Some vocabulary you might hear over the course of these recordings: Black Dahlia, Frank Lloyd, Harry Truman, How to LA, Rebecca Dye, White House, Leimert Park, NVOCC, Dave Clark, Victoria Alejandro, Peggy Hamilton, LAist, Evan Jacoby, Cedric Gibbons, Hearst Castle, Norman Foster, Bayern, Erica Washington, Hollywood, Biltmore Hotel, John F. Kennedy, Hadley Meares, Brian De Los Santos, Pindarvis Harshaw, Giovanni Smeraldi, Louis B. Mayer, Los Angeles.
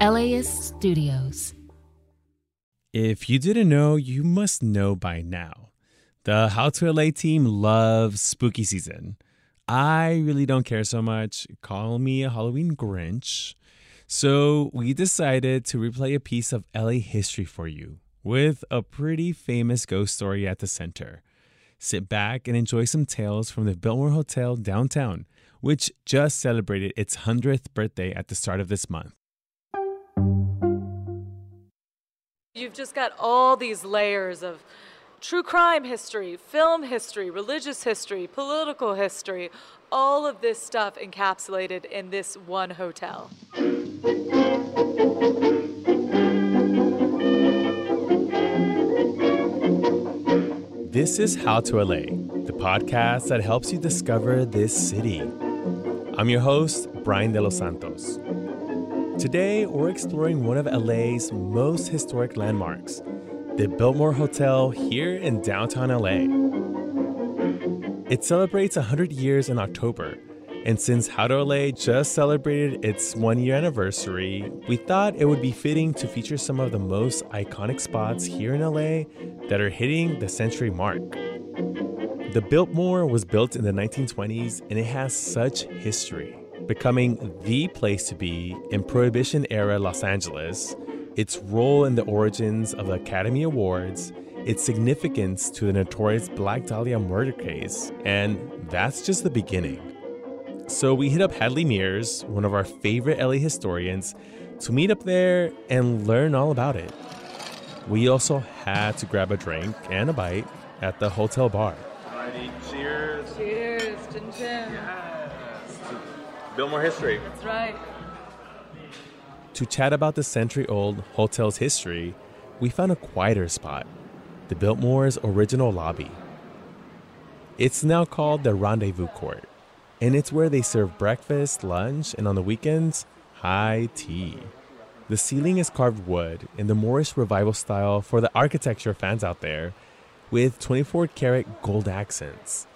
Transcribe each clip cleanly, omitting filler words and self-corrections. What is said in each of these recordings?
LAist Studios. If you didn't know, you must know by now. The How to LA team loves spooky season. I really don't care so much. Call me a Halloween Grinch. So we decided to replay a piece of LA history for you with a pretty famous ghost story at the center. Sit back and enjoy some tales from the Biltmore Hotel downtown, which just celebrated its 100th birthday at the start of this month. You've just got all these layers of true crime history, film history, religious history, political history, all of this stuff encapsulated in this one hotel. This is How to LA, the podcast that helps you discover this city. I'm your host, Brian De Los Santos. Today, we're exploring one of LA's most historic landmarks, the Biltmore Hotel here in downtown LA. It celebrates 100 years in October, and since How to LA just celebrated its one-year anniversary, we thought it would be fitting to feature some of the most iconic spots here in LA that are hitting the century mark. The Biltmore was built in the 1920s, and it has such history. Becoming the place to be in Prohibition-era Los Angeles, its role in the origins of the Academy Awards, its significance to the notorious Black Dahlia murder case, and that's just the beginning. So we hit up Hadley Meares, one of our favorite LA historians, to meet up there and learn all about it. We also had to grab a drink and a bite at the hotel bar. Alrighty, cheers. Cheers, chin chin. Yeah. Biltmore history. That's right. To chat about the century-old hotel's history, we found a quieter spot, the Biltmore's original lobby. It's now called the Rendezvous Court, and it's where they serve breakfast, lunch, and on the weekends, high tea. The ceiling is carved wood in the Moorish Revival style for the architecture fans out there, with 24-karat gold accents.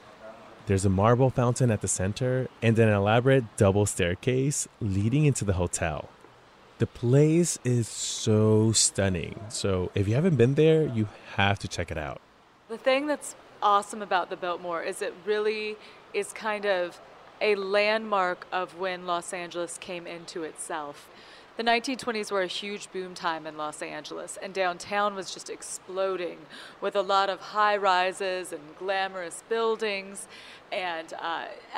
There's a marble fountain at the center and an elaborate double staircase leading into the hotel. The place is so stunning, so if you haven't been there, you have to check it out. The thing that's awesome about the Biltmore is it really is kind of a landmark of when Los Angeles came into itself. The 1920s were a huge boom time in Los Angeles, and downtown was just exploding with a lot of high rises and glamorous buildings. And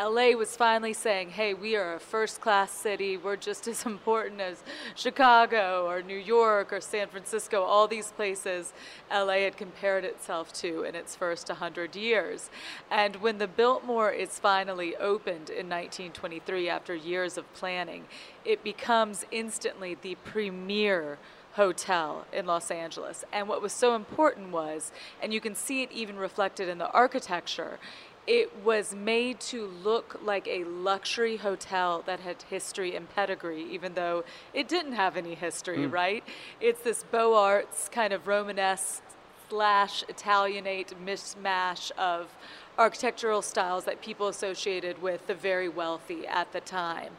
LA was finally saying, hey, we are a first class city. We're just as important as Chicago or New York or San Francisco, all these places LA had compared itself to in its first 100 years. And when the Biltmore is finally opened in 1923 after years of planning, it becomes instantly the premier hotel in Los Angeles. And what was so important was, and you can see it even reflected in the architecture, it was made to look like a luxury hotel that had history and pedigree, even though it didn't have any history, right? It's this Beaux Arts kind of Romanesque slash Italianate mishmash of architectural styles that people associated with the very wealthy at the time.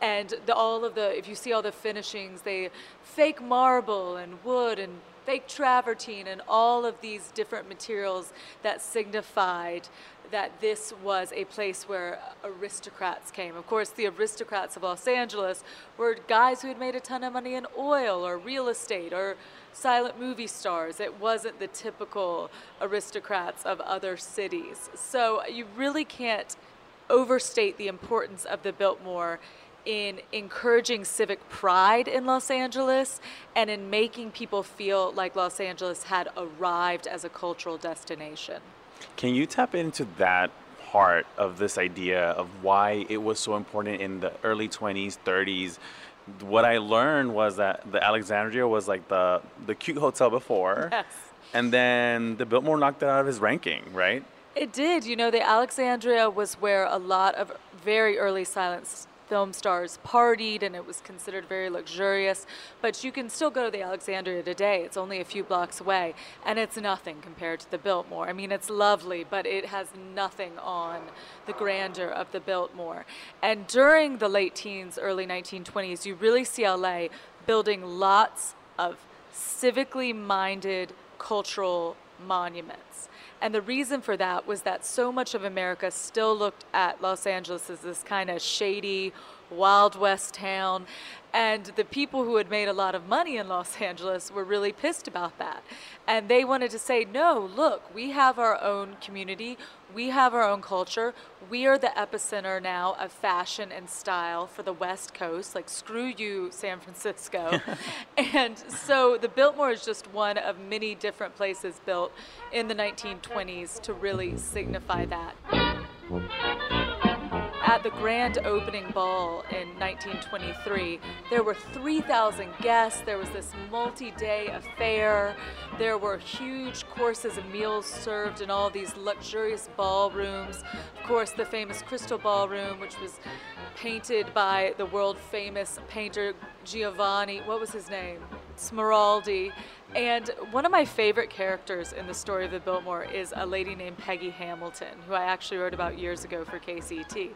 And if you see all the finishings, they fake marble and wood and fake travertine and all of these different materials that signified that this was a place where aristocrats came. Of course, the aristocrats of Los Angeles were guys who had made a ton of money in oil or real estate or silent movie stars. It wasn't the typical aristocrats of other cities. So you really can't overstate the importance of the Biltmore in encouraging civic pride in Los Angeles and in making people feel like Los Angeles had arrived as a cultural destination. Can you tap into that part of this idea of why it was so important in the early 20s, 30s? What I learned was that the Alexandria was like the cute hotel before. Yes. And then the Biltmore knocked it out of his ranking, right? It did. You know, the Alexandria was where a lot of very early silent film stars partied, and it was considered very luxurious. But you can still go to the Alexandria today. It's only a few blocks away, and it's nothing compared to the Biltmore. I mean, it's lovely, but it has nothing on the grandeur of the Biltmore. And during the late teens, early 1920s, you really see LA building lots of civically minded cultural monuments. And the reason for that was that so much of America still looked at Los Angeles as this kind of shady, Wild West town. And the people who had made a lot of money in Los Angeles were really pissed about that. And they wanted to say, no, look, we have our own community. We have our own culture. We are the epicenter now of fashion and style for the West Coast. Like, screw you, San Francisco. And so the Biltmore is just one of many different places built in the 1920s to really signify that. At the grand opening ball in 1923, there were 3,000 guests. There was this multi-day affair. There were huge courses and meals served in all these luxurious ballrooms. Of course, the famous Crystal Ballroom, which was painted by the world-famous painter Giovanni, what was his name? Smeraldi. And one of my favorite characters in the story of the Biltmore is a lady named Peggy Hamilton, who I actually wrote about years ago for KCT.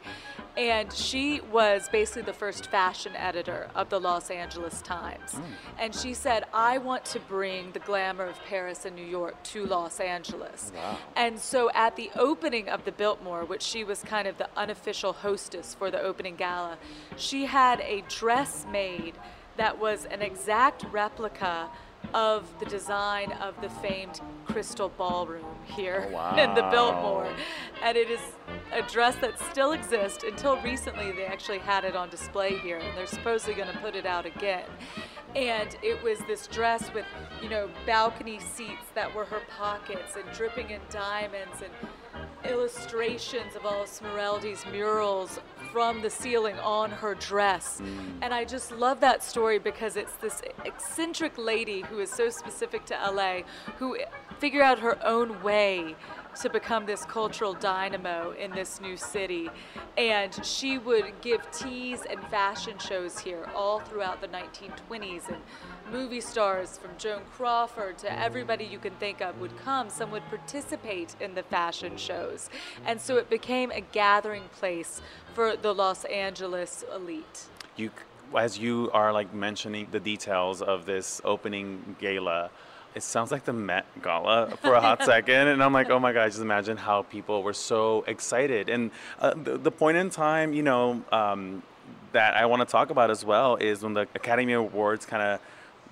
And she was basically the first fashion editor of the Los Angeles Times. Mm. And she said, I want to bring the glamour of Paris and New York to Los Angeles. Wow. And so at the opening of the Biltmore, which she was kind of the unofficial hostess for the opening gala, she had a dress made that was an exact replica of the design of the famed Crystal Ballroom here. Oh, wow. In the Biltmore. And it is a dress that still exists. Until recently, they actually had it on display here, and they're supposedly going to put it out again. And it was this dress with, you know, balcony seats that were her pockets and dripping in diamonds and illustrations of all of Smeraldi's murals from the ceiling on her dress. And I just love that story because it's this eccentric lady who is so specific to LA, who figured out her own way to become this cultural dynamo in this new city. And she would give teas and fashion shows here all throughout the 1920s, and movie stars from Joan Crawford to everybody you can think of would come. Some would participate in the fashion shows. And so it became a gathering place for the Los Angeles elite. You, as you are like mentioning the details of this opening gala, it sounds like the Met Gala for a hot second. And I'm like, oh my God, just imagine how people were so excited. And the point in time, you know, that I want to talk about as well is when the Academy Awards kind of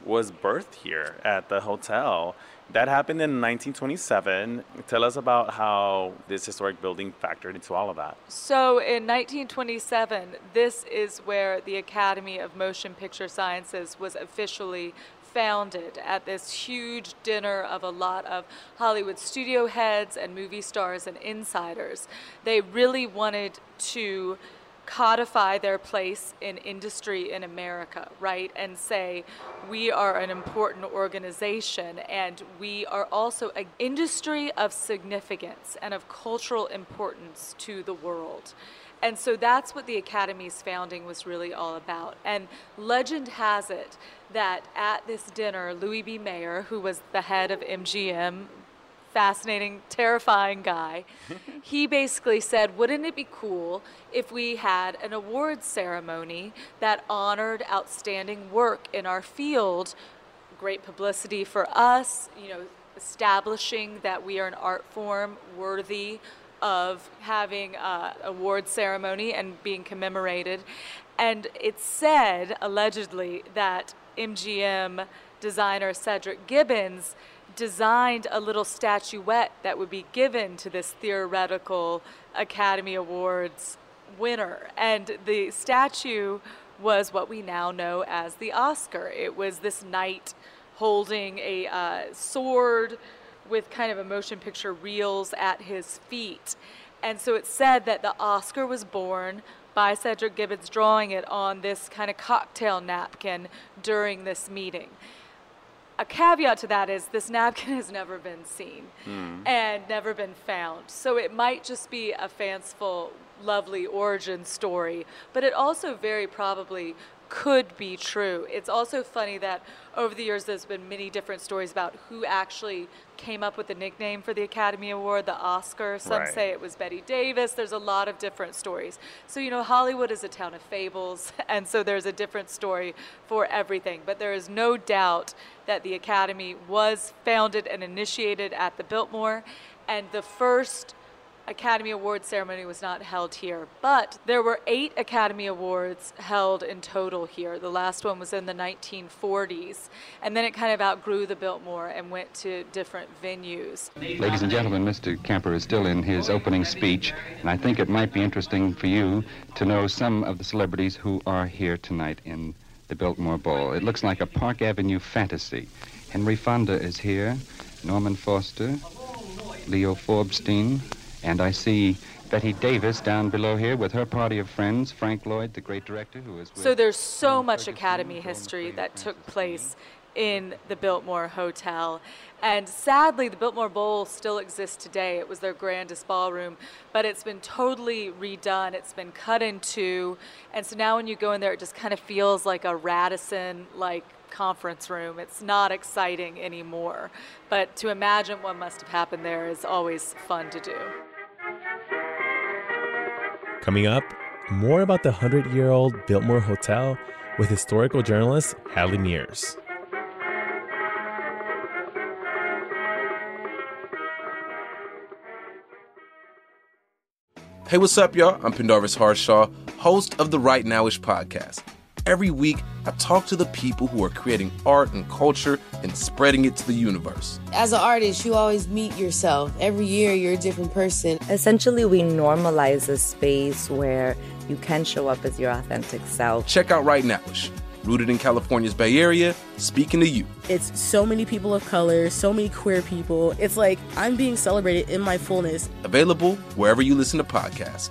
was birthed here at the hotel. That happened in 1927. Tell us about how this historic building factored into all of that. So in 1927, this is where the Academy of Motion Picture Sciences was officially founded, at this huge dinner of a lot of Hollywood studio heads and movie stars and insiders. They really wanted to codify their place in industry in America, right? And say, we are an important organization, and we are also an industry of significance and of cultural importance to the world. And so that's what the Academy's founding was really all about. And legend has it that at this dinner, Louis B. Mayer, who was the head of MGM, fascinating, terrifying guy, he basically said, wouldn't it be cool if we had an awards ceremony that honored outstanding work in our field, great publicity for us, you know, establishing that we are an art form worthy of having an award ceremony and being commemorated. And it's said, allegedly, that MGM designer Cedric Gibbons designed a little statuette that would be given to this theoretical Academy Awards winner, and the statue was what we now know as the Oscar. It was this knight holding a sword with kind of a motion picture reels at his feet. And so it's said that the Oscar was born by Cedric Gibbons drawing it on this kind of cocktail napkin during this meeting. A caveat to that is this napkin has never been seen and never been found. So it might just be a fanciful, lovely origin story, but it also very probably could be true. It's also funny that over the years there's been many different stories about who actually came up with the nickname for the Academy Award, the Oscar. Some say it was Betty Davis. There's a lot of different stories. So, you know, Hollywood is a town of fables, and so there's a different story for everything. But there is no doubt that the Academy was founded and initiated at the Biltmore, and the first Academy Awards ceremony was not held here, but there were 8 Academy Awards held in total here. The last one was in the 1940s, and then it kind of outgrew the Biltmore and went to different venues. Ladies and gentlemen, Mr. Kemper is still in his opening speech, and I think it might be interesting for you to know some of the celebrities who are here tonight in the Biltmore Ball. It looks like a Park Avenue fantasy. Henry Fonda is here, Norman Foster, Leo Forbstein, and I see Betty Davis down below here with her party of friends, Frank Lloyd, the great director who is with... So there's so much Academy history that took place in the Biltmore Hotel. And sadly, the Biltmore Bowl still exists today. It was their grandest ballroom, but it's been totally redone. It's been cut in two. And so now when you go in there, it just kind of feels like a Radisson-like conference room. It's not exciting anymore. But to imagine what must have happened there is always fun to do. Coming up, more about the 100-year-old Biltmore Hotel with historical journalist Hadley Meares. Hey, what's up, y'all? I'm Pindarvis Harshaw, host of the Right Nowish podcast. Every week, I talk to the people who are creating art and culture and spreading it to the universe. As an artist, you always meet yourself. Every year, you're a different person. Essentially, we normalize a space where you can show up as your authentic self. Check out Right Nowish, rooted in California's Bay Area, speaking to you. It's so many people of color, so many queer people. It's like I'm being celebrated in my fullness. Available wherever you listen to podcasts.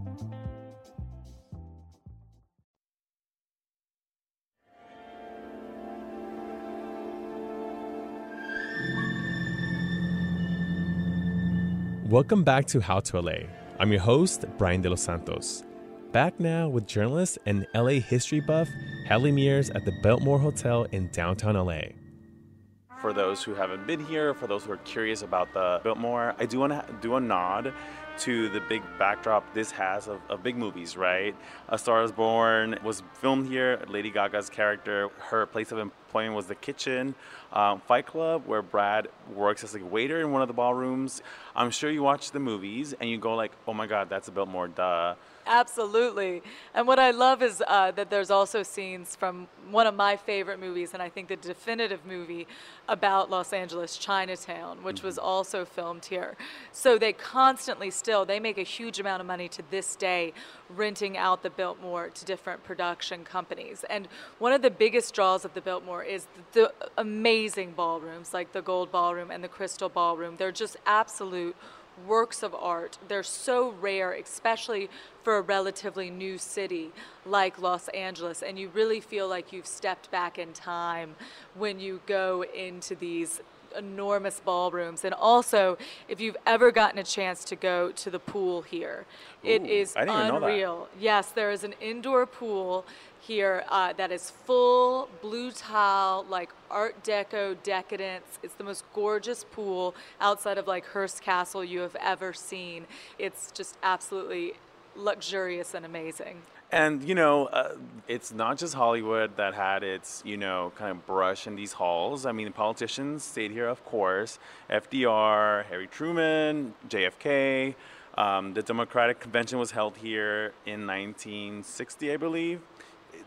Welcome back to How to LA. I'm your host, Brian De Los Santos. Back now with journalist and LA history buff, Hadley Meares at the Biltmore Hotel in downtown LA. For those who haven't been here, for those who are curious about the Biltmore, I do want to do a nod to the big backdrop this has of big movies, right? A Star is Born was filmed here. Lady Gaga's character, her place of employment was the kitchen. Fight Club, where Brad works as a waiter in one of the ballrooms. I'm sure you watch the movies and you go like, oh my God, that's a Biltmore, duh. Absolutely. And what I love is that there's also scenes from one of my favorite movies, and I think the definitive movie about Los Angeles, Chinatown, which was also filmed here. So they constantly still, they make a huge amount of money to this day renting out the Biltmore to different production companies. And one of the biggest draws of the Biltmore is the amazing ballrooms, like the Gold Ballroom and the Crystal Ballroom. They're just absolute works of art. They're so rare, especially for a relatively new city like Los Angeles, and you really feel like you've stepped back in time when you go into these enormous ballrooms. And also, if you've ever gotten a chance to go to the pool here, it is unreal. Yes, there is an indoor pool here that is full blue tile, like Art Deco decadence. It's the most gorgeous pool outside of like Hearst Castle you have ever seen. It's just absolutely luxurious and amazing. And, you know, it's not just Hollywood that had its, you know, kind of brush in these halls. I mean, the politicians stayed here, of course. FDR, Harry Truman, JFK. The Democratic Convention was held here in 1960, I believe.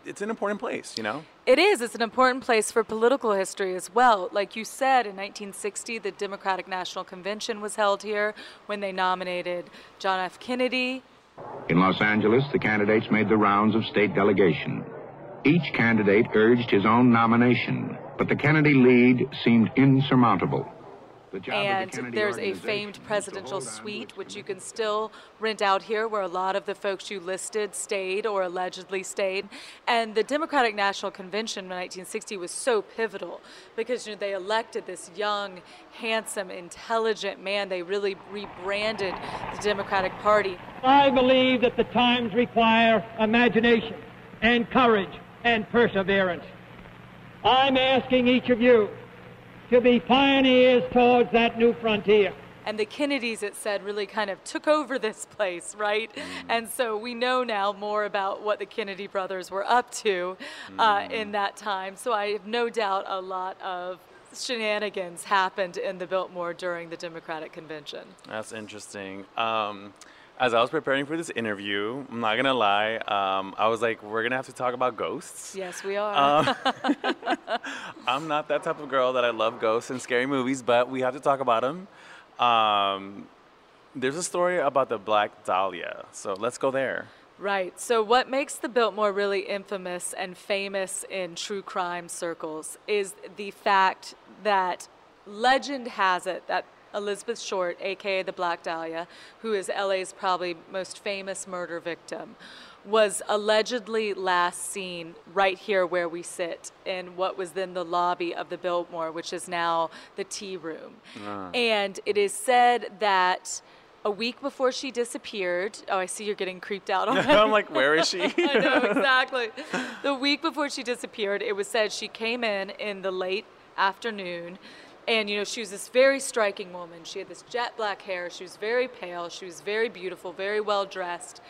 It's an important place, you know? It is. It's an important place for political history as well. Like you said, in 1960, the Democratic National Convention was held here when they nominated John F. Kennedy. In Los Angeles, the candidates made the rounds of state delegation. Each candidate urged his own nomination, but the Kennedy lead seemed insurmountable. And there's a famed presidential suite, which you can still rent out here, where a lot of the folks you listed stayed or allegedly stayed. And the Democratic National Convention in 1960 was so pivotal because, you know, they elected this young, handsome, intelligent man. They really rebranded the Democratic Party. I believe that the times require imagination and courage and perseverance. I'm asking each of you to be pioneers towards that new frontier. And the Kennedys, it said, really kind of took over this place, right? And so we know now more about what the Kennedy brothers were up to in that time. So I have no doubt a lot of shenanigans happened in the Biltmore during the Democratic Convention. That's interesting. As I was preparing for this interview, I'm not gonna lie, I was like, we're gonna have to talk about ghosts. Yes, we are. I'm not that type of girl that I love ghosts and scary movies, but we have to talk about them. There's a story about the Black Dahlia, so let's go there. Right. So what makes the Biltmore really infamous and famous in true crime circles is the fact that legend has it that Elizabeth Short, a.k.a. the Black Dahlia, who is LA's probably most famous murder victim, was allegedly last seen right here where we sit in what was then the lobby of the Biltmore, which is now the tea room. And it is said that a week before she disappeared, oh, I see you're getting creeped out already. I'm like, where is she? I know, exactly. The week before she disappeared, it was said she came in the late afternoon. And, you know, she was this very striking woman. She had this jet black hair. She was very pale. She was very beautiful, very well dressed.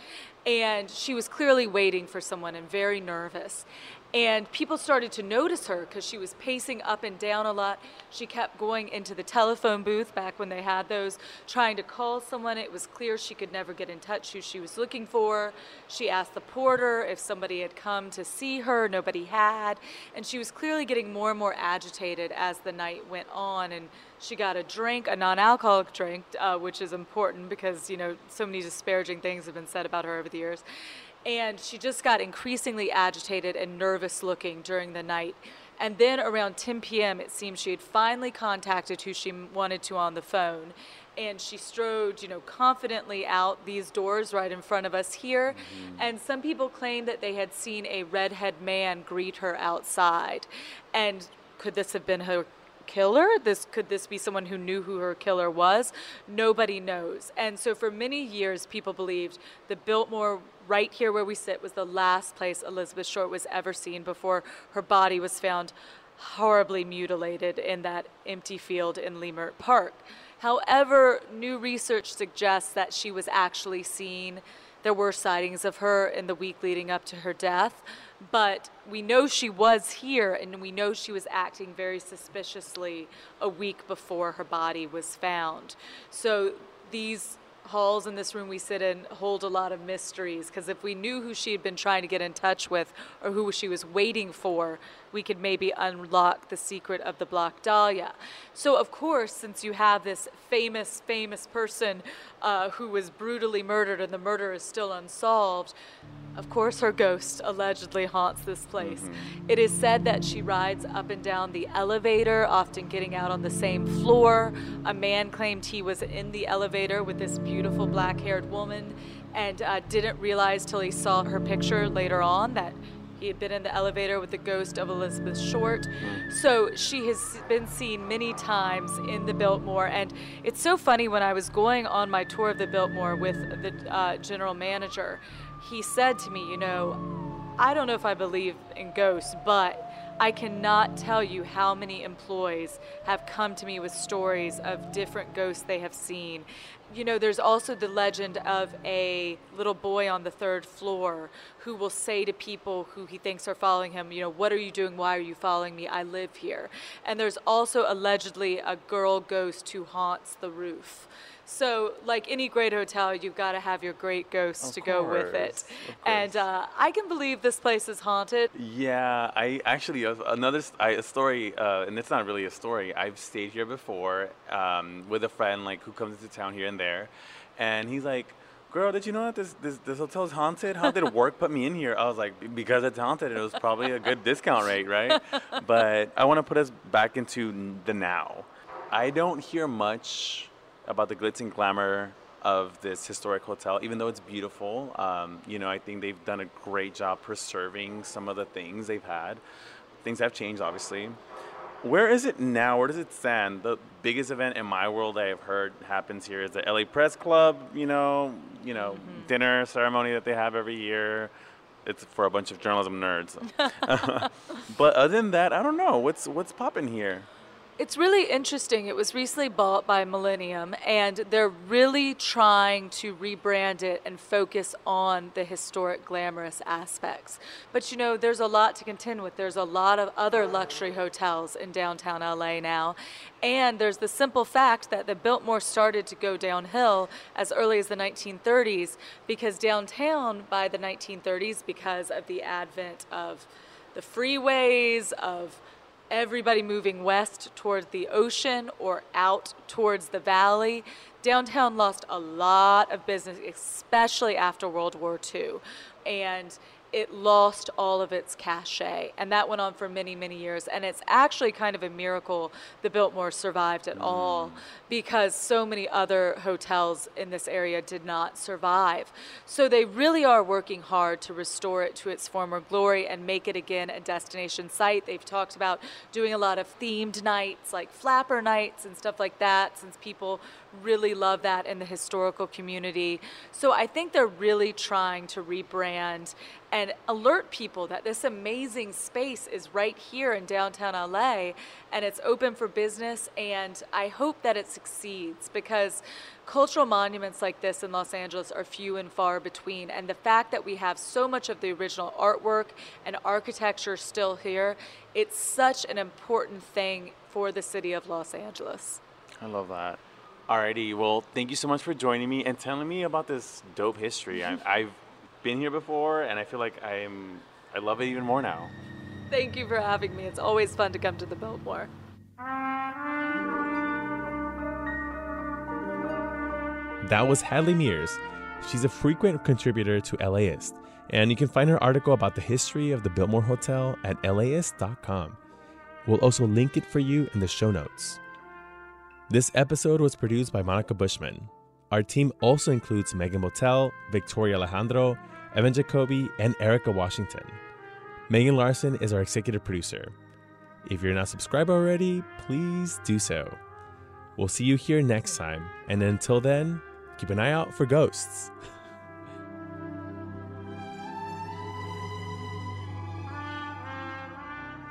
And she was clearly waiting for someone and very nervous. And people started to notice her because she was pacing up and down a lot. She kept going into the telephone booth back when they had those, trying to call someone. It was clear she could never get in touch who she was looking for. She asked the porter if somebody had come to see her. Nobody had. And she was clearly getting more and more agitated as the night went on. And she got a drink, a non-alcoholic drink, which is important because, you know, so many disparaging things have been said about her over the years. And she just got increasingly agitated and nervous looking during the night. And then around 10 p.m., it seemed she had finally contacted who she wanted to on the phone. And she strode, you know, confidently out these doors right in front of us here. And some people claimed that they had seen a redhead man greet her outside. And could this have been her killer? Could this be someone who knew who her killer was? Nobody knows. And so for many years, people believed the Biltmore right here where we sit was the last place Elizabeth Short was ever seen before her body was found horribly mutilated in that empty field in Leimert Park. However, new research suggests that she was actually seen. There were sightings of her in the week leading up to her death, but we know she was here, and we know she was acting very suspiciously a week before her body was found. So these halls in this room we sit in hold a lot of mysteries, because if we knew who she had been trying to get in touch with or who she was waiting for, we could maybe unlock the secret of the Black Dahlia. So of course, since you have this famous, famous person who was brutally murdered and the murder is still unsolved, of course her ghost allegedly haunts this place. It is said that she rides up and down the elevator, often getting out on the same floor. A man claimed he was in the elevator with this beautiful black-haired woman and didn't realize till he saw her picture later on that he had been in the elevator with the ghost of Elizabeth Short. So she has been seen many times in the Biltmore. And it's so funny, when I was going on my tour of the Biltmore with the general manager, he said to me, you know, I don't know if I believe in ghosts, but I cannot tell you how many employees have come to me with stories of different ghosts they have seen. You know, there's also the legend of a little boy on the third floor who will say to people who he thinks are following him, you know, what are you doing? Why are you following me? I live here. And there's also allegedly a girl ghost who haunts the roof. So, like any great hotel, you've got to have your great ghosts to go with it. And I can believe this place is haunted. Yeah, I actually, a story, and it's not really a story. I've stayed here before with a friend, like, who comes into town here and there. And he's like, girl, did you know that this hotel is haunted? How did work put me in here? I was like, because it's haunted, it was probably a good discount rate, right? But I want to put us back into the now. I don't hear much about the glitz and glamour of this historic hotel, even though it's beautiful. You know, I think they've done a great job preserving some of the things they've had. Things have changed, obviously. Where is it now? Where does it stand? The biggest event in my world I've heard happens here is the LA Press Club, you know, mm-hmm. dinner ceremony that they have every year. It's for a bunch of journalism nerds. But other than that, I don't know. What's popping here? It's really interesting. It was recently bought by Millennium, and they're really trying to rebrand it and focus on the historic, glamorous aspects. But, you know, there's a lot to contend with. There's a lot of other luxury hotels in downtown LA now, and there's the simple fact that the Biltmore started to go downhill as early as the 1930s, because downtown by the 1930s, because of the advent of the freeways, of everybody moving west towards the ocean or out towards the valley, downtown lost a lot of business, especially after World War II. And it lost all of its cachet. And that went on for many, many years. And it's actually kind of a miracle the Biltmore survived at all, because so many other hotels in this area did not survive. So they really are working hard to restore it to its former glory and make it again a destination site. They've talked about doing a lot of themed nights, like flapper nights and stuff like that, since people really love that in the historical community. So I think they're really trying to rebrand and alert people that this amazing space is right here in downtown LA, and it's open for business, and I hope that it succeeds, because cultural monuments like this in Los Angeles are few and far between, and the fact that we have so much of the original artwork and architecture still here, it's such an important thing for the city of Los Angeles. I love that. Alrighty, well, thank you so much for joining me and telling me about this dope history. I've been here before, and I feel like I love it even more now. Thank you for having me. It's always fun to come to the Biltmore. That was Hadley Meares. She's a frequent contributor to LAist, and you can find her article about the history of the Biltmore Hotel at LAist.com. We'll also link it for you in the show notes. This episode was produced by Monica Bushman. Our team also includes Megan Botel, Victoria Alejandro, Evan Jacoby, and Erica Washington. Megan Larson is our executive producer. If you're not subscribed already, please do so. We'll see you here next time. And until then, keep an eye out for ghosts.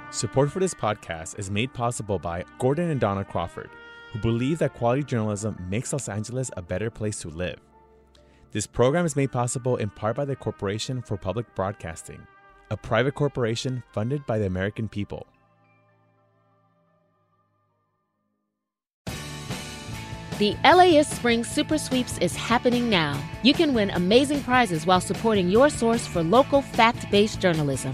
Support for this podcast is made possible by Gordon and Donna Crawford, who believe that quality journalism makes Los Angeles a better place to live. This program is made possible in part by the Corporation for Public Broadcasting, a private corporation funded by the American people. The LAist Spring Super Sweeps is happening now. You can win amazing prizes while supporting your source for local fact-based journalism.